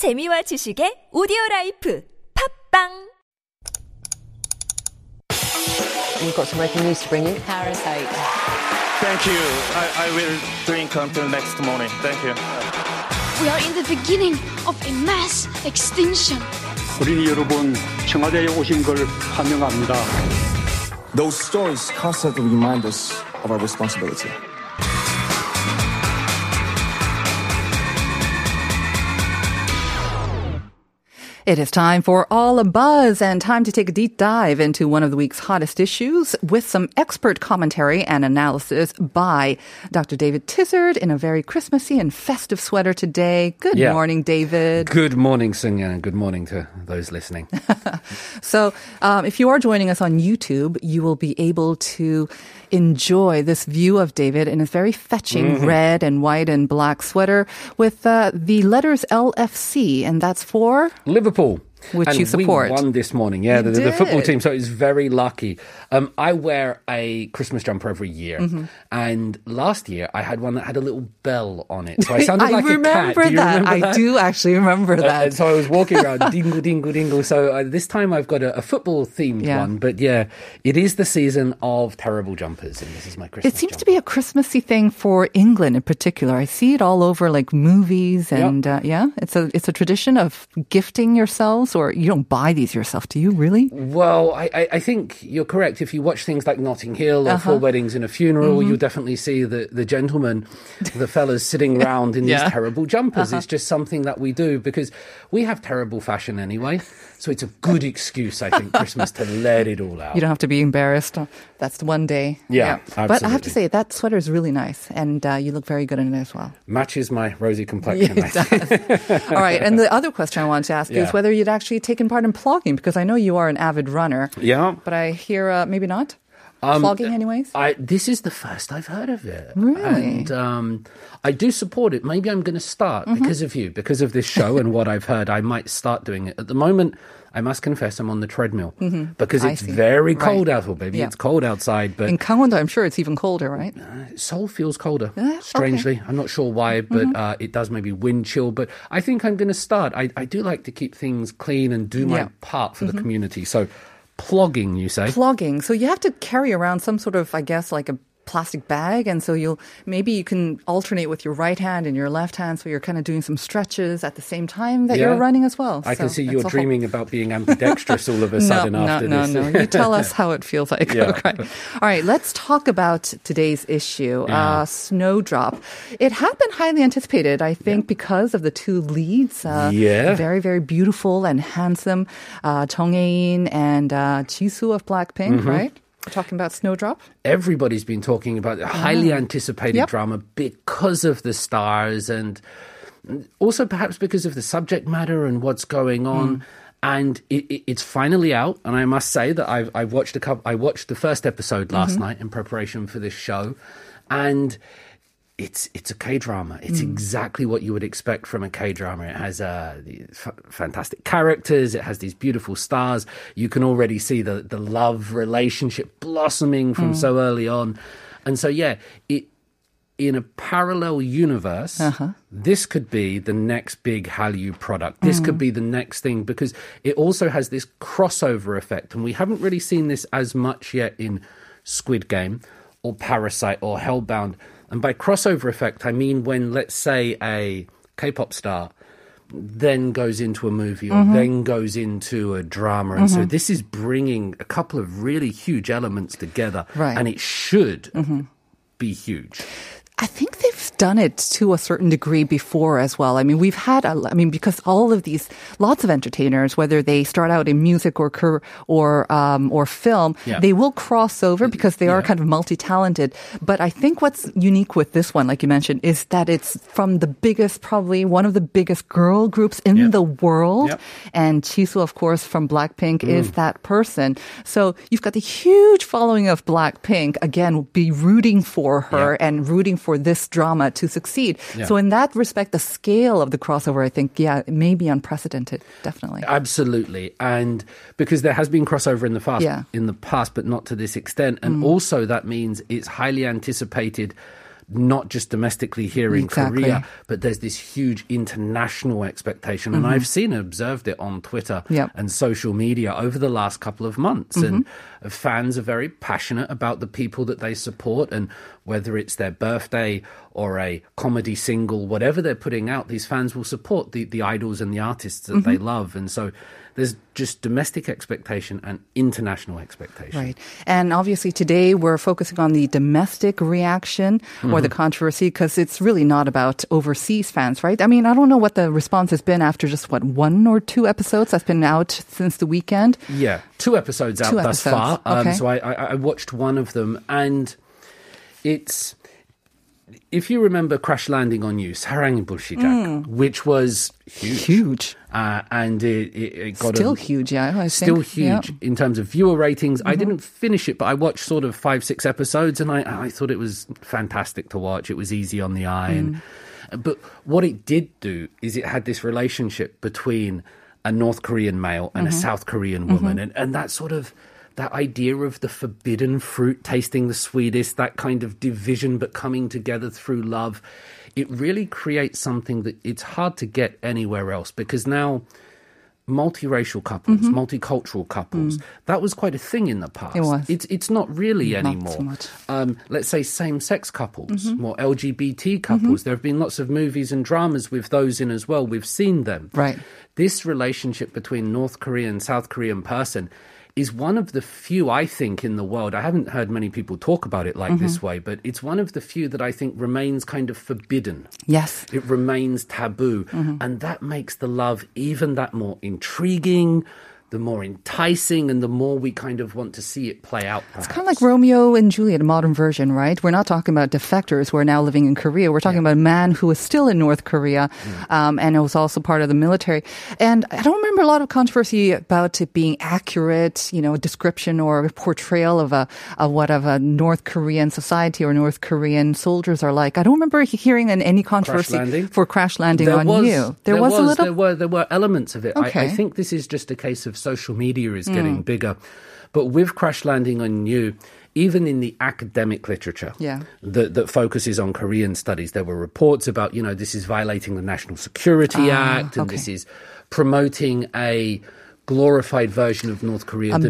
재미와 지식의 오디오라이프 팝빵! We've got some breaking news to bring you. Parasite. Thank you. I will drink until next morning. Thank you. We are in the beginning of a mass extinction. 우리 여러분, 청와대에 오신 걸 환영합니다. Those stories constantly remind us of our responsibility. It is time for All a Buzz and time to take a deep dive into one of the week's hottest issues with some expert commentary and analysis by Dr. David Tizzard in a very Christmassy and festive sweater today. Good morning, David. Good morning, Seung-yeon, and good morning to those listening. So if you are joining us on YouTube, you will be able to enjoy this view of David in his very fetching red and white and black sweater with the letters LFC, and that's for Liverpool. Which and you support. We won this morning. Yeah, the football team. So it's very lucky. I wear a Christmas jumper every year. Mm-hmm. And last year, I had one that had a little bell on it. So I sounded like a cat. Do you remember that? I do actually remember that. So I was walking around, dingle, dingle, dingle. So this time I've got a football-themed one. But yeah, it is the season of terrible jumpers. And this is my Christmas jumper. It seems to be a Christmassy thing for England in particular. I see it all over like movies. And it's a tradition of gifting yourselves. Or you don't buy these yourself, do you, really? Well, I think you're correct. If you watch things like Notting Hill or Four Weddings and a Funeral, you'll definitely see the gentlemen, the fellas sitting around in these terrible jumpers. It's just something that we do because we have terrible fashion anyway. So it's a good excuse, I think, Christmas to let it all out. You don't have to be embarrassed. That's the one day. Yeah, absolutely. But I have to say, that sweater is really nice. And you look very good in it as well. Matches my rosy complexion. Yeah, it does. All right. And the other question I wanted to ask is whether you'd actually taken part in plogging, because I know you are an avid runner. Yeah. But I hear maybe not. Plogging anyways? This is the first I've heard of it. Really? And I do support it. Maybe I'm going to start because of you, because of this show and what I've heard. I might start doing it. At the moment, I must confess I'm on the treadmill because it's very cold out. Well, baby, it's cold outside. But in Gangwon-do, I'm sure it's even colder, right? Seoul feels colder, strangely. Okay. I'm not sure why, but it does maybe wind chill. But I think I'm going to start. I do like to keep things clean and do my part for the community. So plogging, you say? Plogging. So you have to carry around some sort of, I guess, like a plastic bag, and so you can alternate with your right hand and your left hand, so you're kind of doing some stretches at the same time that you're running as well. I can see you're dreaming about being ambidextrous all of a sudden after this. No. You tell us how it feels like. Yeah. Okay. All right, let's talk about today's issue, Snowdrop. It had been highly anticipated, I think, because of the two leads. Very, very beautiful and handsome Jung Hae-in and Jisoo of Blackpink, right? We're talking about Snowdrop? Everybody's been talking about the highly anticipated drama because of the stars and also perhaps because of the subject matter and what's going on. And it's finally out. And I must say that I watched the first episode last night in preparation for this show. And it's a K-drama. It's exactly what you would expect from a K-drama. It has fantastic characters. It has these beautiful stars. You can already see the love relationship blossoming from so early on. And so, in a parallel universe, this could be the next big Hallyu product. This could be the next thing because it also has this crossover effect. And we haven't really seen this as much yet in Squid Game or Parasite or Hellbound. And by crossover effect, I mean when, let's say, a K-pop star then goes into a movie or then goes into a drama. And so this is bringing a couple of really huge elements together. Right. And it should be huge. I think they've done it to a certain degree before as well. I mean, because all of these, lots of entertainers, whether they start out in music or film, they will cross over because they are kind of multi-talented. But I think what's unique with this one, like you mentioned, is that it's from the biggest, probably one of the biggest girl groups in the world. Yep. And Jisoo, of course, from Blackpink is that person. So you've got the huge following of Blackpink, again, be rooting for her and rooting for this drama to succeed. Yeah. So in that respect, the scale of the crossover, I think, it may be unprecedented, definitely. Absolutely. And because there has been crossover in the past, but not to this extent. And also that means it's highly anticipated not just domestically here in Korea, but there's this huge international expectation. Mm-hmm. And I've seen and observed it on Twitter and social media over the last couple of months. Mm-hmm. And fans are very passionate about the people that they support. And whether it's their birthday or a comedy single, whatever they're putting out, these fans will support the idols and the artists that mm-hmm. they love. And so there's just domestic expectation and international expectation. Right. And obviously today we're focusing on the domestic reaction mm-hmm. or the controversy, because it's really not about overseas fans, right? I mean, I don't know what the response has been after just, what, one or two episodes that's been out since the weekend? Yeah, two episodes thus far. Okay. So I watched one of them, and it's... If you remember Crash Landing on You, 사랑이 불시작, which was huge. And it got still huge, yeah. I still think, huge in terms of viewer ratings. Mm-hmm. I didn't finish it, but I watched sort of 5-6 episodes, and I thought it was fantastic to watch. It was easy on the eye. But what it did do is it had this relationship between a North Korean male and mm-hmm. a South Korean woman, mm-hmm. and that sort of... That idea of the forbidden fruit, tasting the sweetest, that kind of division but coming together through love, it really creates something that it's hard to get anywhere else, because now multiracial couples, mm-hmm. multicultural couples, that was quite a thing in the past. It was. It's not really anymore. Not so much. Let's say same-sex couples, mm-hmm. more LGBT couples. Mm-hmm. There have been lots of movies and dramas with those in as well. We've seen them. Right. This relationship between North Korean and South Korean person is one of the few, I think, in the world. I haven't heard many people talk about it like mm-hmm. this way, but it's one of the few that I think remains kind of forbidden. Yes. It remains taboo. Mm-hmm. And that makes the love even that more intriguing, the more enticing, and the more we kind of want to see it play out, perhaps. It's kind of like Romeo and Juliet, a modern version, right? We're not talking about defectors who are now living in Korea. We're talking about a man who is still in North Korea, and it was also part of the military. And I don't remember a lot of controversy about it being accurate, you know, description or portrayal of a North Korean society or North Korean soldiers are like. I don't remember hearing any controversy for Crash Landing on You. There was a little... There were elements of it. Okay. I think this is just a case of social media is getting bigger. But with Crash Landing on You, even in the academic literature that focuses on Korean studies, there were reports about, you know, this is violating the National Security Act, and this is promoting a glorified version of North Korea. Kind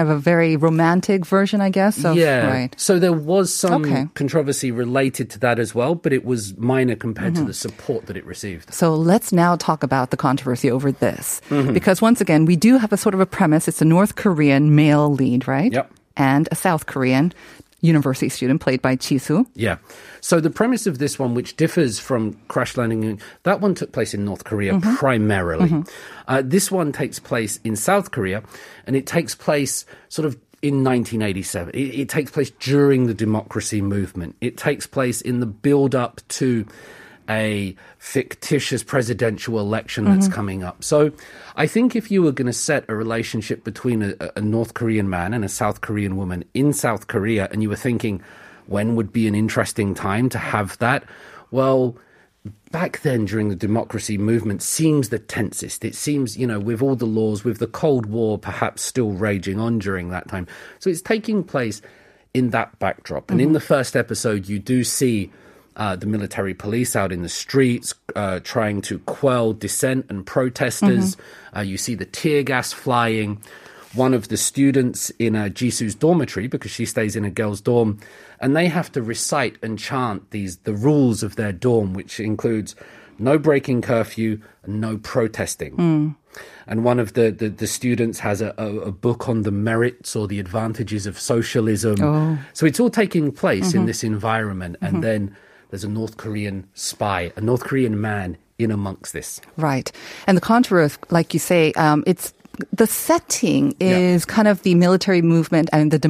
of a very romantic version, I guess. So there was some controversy related to that as well, but it was minor compared to the support that it received. So let's now talk about the controversy over this. Mm-hmm. Because once again, we do have a sort of a premise. It's a North Korean male lead, right? Yep. And a South Korean university student played by Jisoo. Yeah. So the premise of this one, which differs from Crash Landing, that one took place in North Korea primarily. Mm-hmm. This one takes place in South Korea, and it takes place sort of in 1987. It takes place during the democracy movement. It takes place in the build-up to a fictitious presidential election that's coming up. So I think if you were going to set a relationship between a North Korean man and a South Korean woman in South Korea, and you were thinking, when would be an interesting time to have that? Well, back then during the democracy movement seems the tensest. It seems, you know, with all the laws, with the Cold War perhaps still raging on during that time. So it's taking place in that backdrop. And in the first episode, you do see the military police out in the streets trying to quell dissent and protesters. You see the tear gas flying. One of the students in Jisoo's dormitory, because she stays in a girl's dorm, and they have to recite and chant the rules of their dorm, which includes no breaking curfew and no protesting. And one of the students has a book on the merits or the advantages of socialism. So it's all taking place in this environment. And then there's a North Korean spy, a North Korean man in amongst this. Right. And the controversy, like you say, the setting is kind of the military movement and the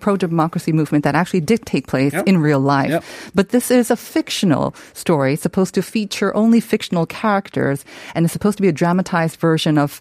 pro-democracy movement that actually did take place in real life. Yep. But this is a fictional story, supposed to feature only fictional characters, and it's supposed to be a dramatized version of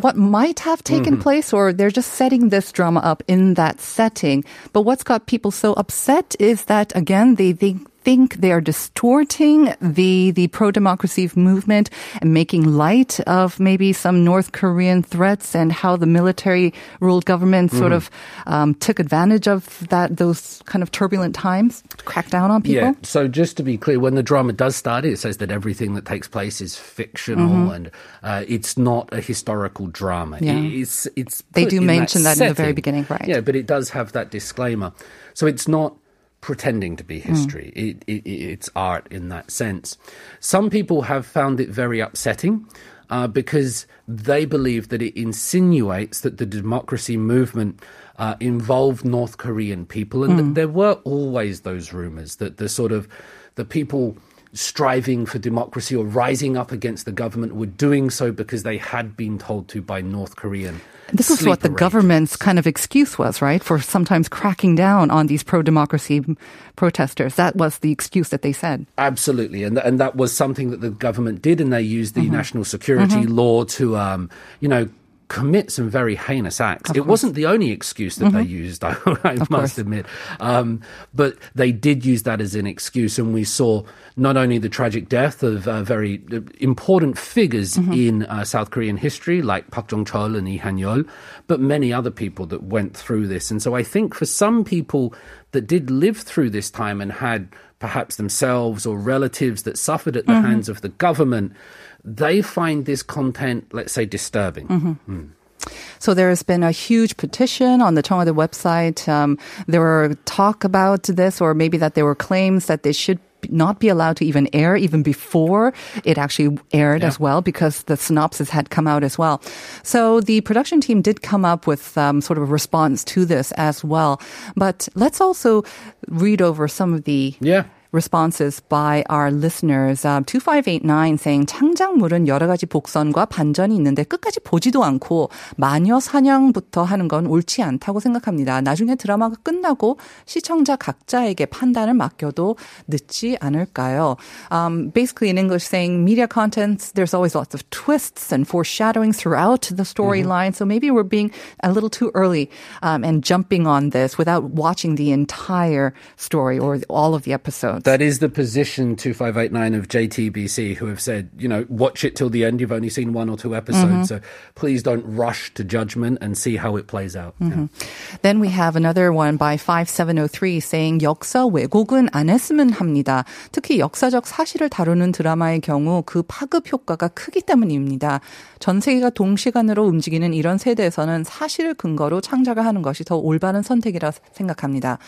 what might have taken place, or they're just setting this drama up in that setting. But what's got people so upset is that, again, they think think they are distorting the pro-democracy movement and making light of maybe some North Korean threats and how the military-ruled government sort of took advantage of that, those kind of turbulent times, to crack down on people? Yeah, so just to be clear, when the drama does start, it says that everything that takes place is fictional and it's not a historical drama. Yeah. It's they do mention that in the very beginning, right? Yeah, but it does have that disclaimer. So it's not pretending to be history. It's art in that sense. Some people have found it very upsetting because they believe that it insinuates that the democracy movement involved North Korean people, and that there were always those rumors that the sort of the people striving for democracy or rising up against the government were doing so because they had been told to by North Korean. This is what the government's kind of excuse was, right, for sometimes cracking down on these pro-democracy protesters. That was the excuse that they said. Absolutely, and that was something that the government did, and they used the national security law to, commit some very heinous acts. It wasn't the only excuse that they used, I must admit. But they did use that as an excuse, and we saw not only the tragic death of very important figures in South Korean history, like Park Jong-chol and Lee Han-yol, but many other people that went through this. And so I think for some people that did live through this time and had perhaps themselves or relatives that suffered at the hands of the government, they find this content, let's say, disturbing. So there has been a huge petition on the Cheongwade website. There were talk about this, or maybe that there were claims that they should not be allowed to even air, even before it actually aired as well, because the synopsis had come out as well. So the production team did come up with sort of a response to this as well. But let's also read over some of the... responses by our listeners. 2589 saying 창작물은 여러 가지 복선과 반전이 있는데 끝까지 보지도 않고 마녀 사냥부터 하는 건 옳지 않다고 생각합니다. 나중에 드라마가 끝나고 시청자 각자에게 판단을 맡겨도 늦지 않을까요? Basically in English saying media contents, there's always lots of twists and foreshadowing throughout the storyline. So maybe we're being a little too early and jumping on this without watching the entire story or all of the episodes. That is the position 2589 of JTBC, who have said, watch it till the end. You've only seen one or two episodes, so please don't rush to judgment and see how it plays out. Then we have another one by 5703 saying 역사 왜곡은 안 했으면 합니다. 특히 역사적 사실을 다루는 드라마의 경우 그 파급 효과가 크기 때문입니다. 전 세계가 동시간으로 움직이는 이런 세대에서는 사실을 근거로 창작을 하는 것이 더 올바른 선택이라 생각합니다.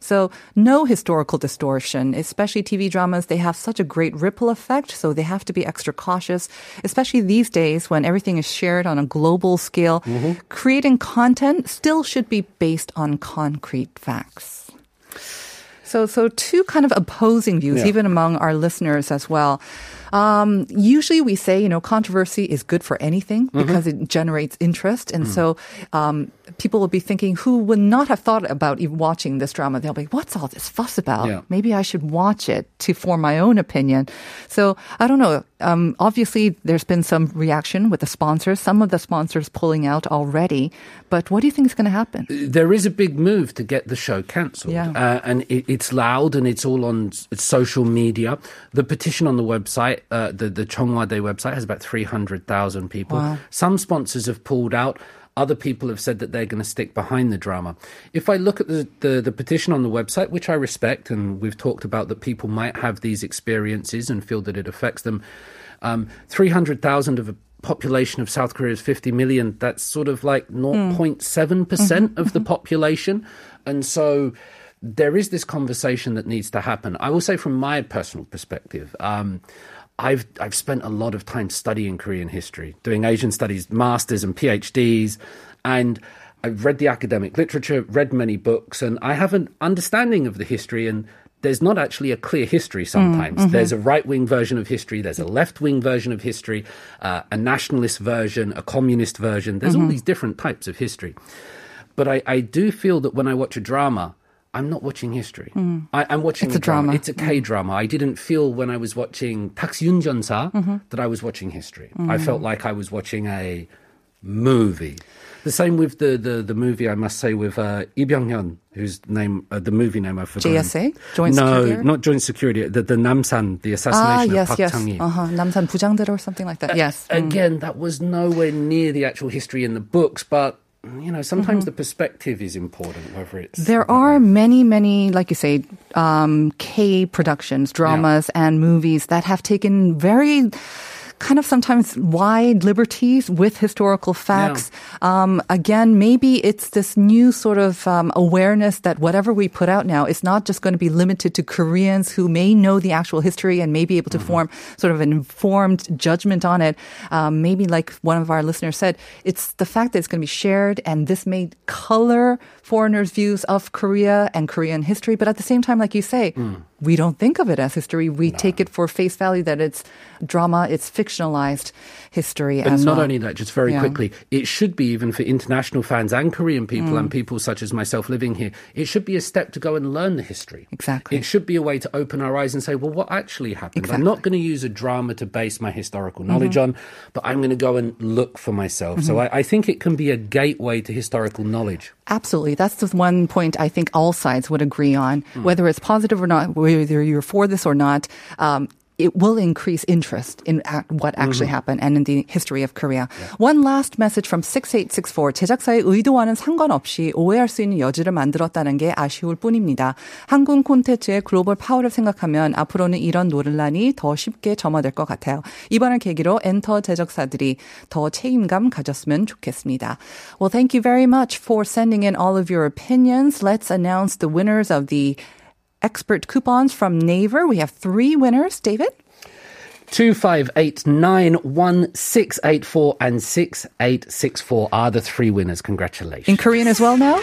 So no historical distortion, especially TV dramas, they have such a great ripple effect, so they have to be extra cautious, especially these days when everything is shared on a global scale. Creating content still should be based on concrete facts. So two kind of opposing views, even among our listeners as well. Usually we say, controversy is good for anything because it generates interest. And so people will be thinking who would not have thought about even watching this drama. They'll be, what's all this fuss about? Yeah. Maybe I should watch it to form my own opinion. So I don't know. Obviously, there's been some reaction with the sponsors, some of the sponsors pulling out already. But what do you think is going to happen? There is a big move to get the show cancelled. Yeah. And it's loud and it's all on social media. The petition on the website, the Cheong Wa Dae website, has about 300,000 people. Wow. Some sponsors have pulled out. Other people have said that they're going to stick behind the drama. If I look at the petition on the website, which I respect, and we've talked about that people might have these experiences and feel that it affects them, 300,000 of a population of South Korea is 50 million. That's sort of like 0.7% of the population. And so there is this conversation that needs to happen. I will say from my personal perspective, I've spent a lot of time studying Korean history, doing Asian studies, masters and PhDs, and I've read the academic literature, read many books, and I have an understanding of the history, and there's not actually a clear history sometimes. There's a right-wing version of history, there's a left-wing version of history, a nationalist version, a communist version. There's all these different types of history. But I do feel that when I watch a drama, I'm not watching history. I'm watching it's a drama. It's a K-drama. I didn't feel when I was watching Taks Yunjian Sa that I was watching history. I felt like I was watching a movie. The same with the movie, I must say, with Lee Byung-hun, whose name, the movie name I've forgotten. JSA? Joint Security? No, not Joint Security. The Namsan, the assassination of Park Chung-hee. Uh-huh. Namsan Bujangdae or something like that, yes. Again, that was nowhere near the actual history in the books, but... You know, sometimes the perspective is important, whether it's... There are many, many, like you say, K-productions, dramas and movies that have taken very... kind of sometimes wide liberties with historical facts. Yeah. Again, maybe it's this new sort of awareness that whatever we put out now is not just going to be limited to Koreans who may know the actual history and may be able to form sort of an informed judgment on it. Maybe like one of our listeners said, it's the fact that it's going to be shared and this may color foreigners' views of Korea and Korean history. But at the same time, like you say, we don't think of it as history. We take it for face value that it's drama, it's fictionalized history as well. And not only that, just very quickly, it should be, even for international fans and Korean people and people such as myself living here, it should be a step to go and learn the history. Exactly. It should be a way to open our eyes and say, well, what actually happened? Exactly. I'm not going to use a drama to base my historical knowledge on, but I'm going to go and look for myself. So I think it can be a gateway to historical knowledge. Absolutely. That's the one point I think all sides would agree on, whether it's positive or not, whether you're for this or not, it will increase interest in what actually happened and in the history of Korea. Yeah. One last message from 6864. 제작사의 의도와는 상관없이 오해할 수 있는 여지를 만들었다는 게 아쉬울 뿐입니다. 한국 콘텐츠의 글로벌 파워를 생각하면 앞으로는 이런 논란이 더 쉽게 점화될 것 같아요. 이번을 계기로 엔터 제작사들이 더 책임감 가졌으면 좋겠습니다. Well, thank you very much for sending in all of your opinions. Let's announce the winners of the expert coupons from Naver. We have three winners, David. 2589, 1684, and 6864 are the three winners. Congratulations. In Korean as well now?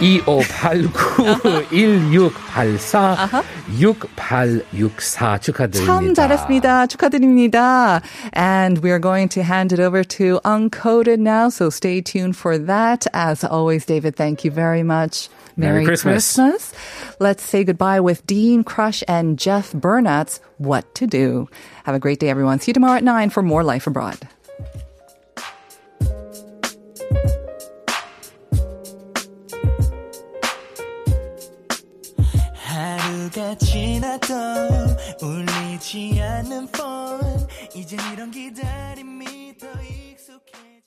2589, 1684, 6864. 축하드립니다. 참 잘했습니다. 축하드립니다. And we are going to hand it over to Uncoded now, so stay tuned for that. As always, David, thank you very much. Merry Christmas. Let's say goodbye with Dean Crush and Jeff Burnatz, What to Do. Have a great day, everyone. See you tomorrow at 9 for more Life Abroad. 하루가 지나도 울리지 않는 폰 이젠 이런 기다림이 더 익숙해